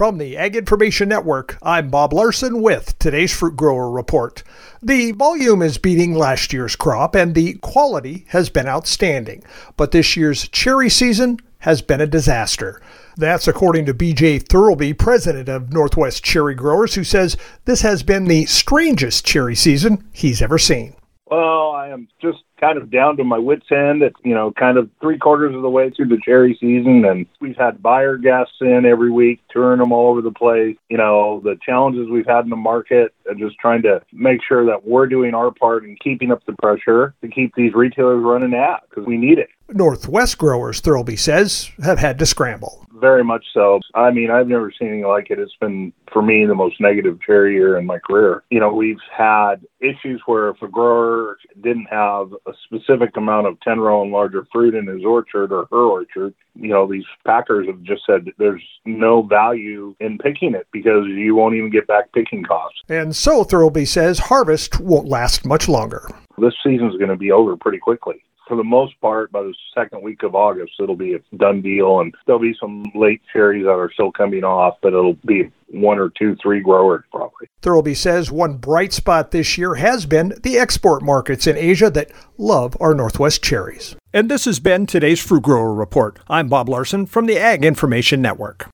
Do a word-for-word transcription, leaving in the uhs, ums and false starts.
From the Ag Information Network, I'm Bob Larson with today's Fruit Grower Report. The volume is beating last year's crop and the quality has been outstanding, but this year's cherry season has been a disaster. That's according to B J Thurlby, president of Northwest Cherry Growers, who says this has been the strangest cherry season he's ever seen. Well, I am just kind of down to my wit's end. It's, you know, kind of three quarters of the way through the cherry season, and we've had buyer guests in every week, touring them all over the place. You know, the challenges we've had in the market and just trying to make sure that we're doing our part and keeping up the pressure to keep these retailers running out because we need it. Northwest growers, Thurlby says, have had to scramble. Very much so. I mean, I've never seen anything like it. It's been, for me, the most negative cherry year in my career. You know, we've had issues where if a grower didn't have a specific amount of ten row and larger fruit in his orchard or her orchard, you know, these packers have just said there's no value in picking it because you won't even get back picking costs. And so, Thurlby says, harvest won't last much longer. This season's going to be over pretty quickly. For the most part, by the second week of August, it'll be a done deal, and there'll be some late cherries that are still coming off, but it'll be one or two, three growers probably. Thurlby says one bright spot this year has been the export markets in Asia that love our Northwest cherries. And this has been today's Fruit Grower Report. I'm Bob Larson from the Ag Information Network.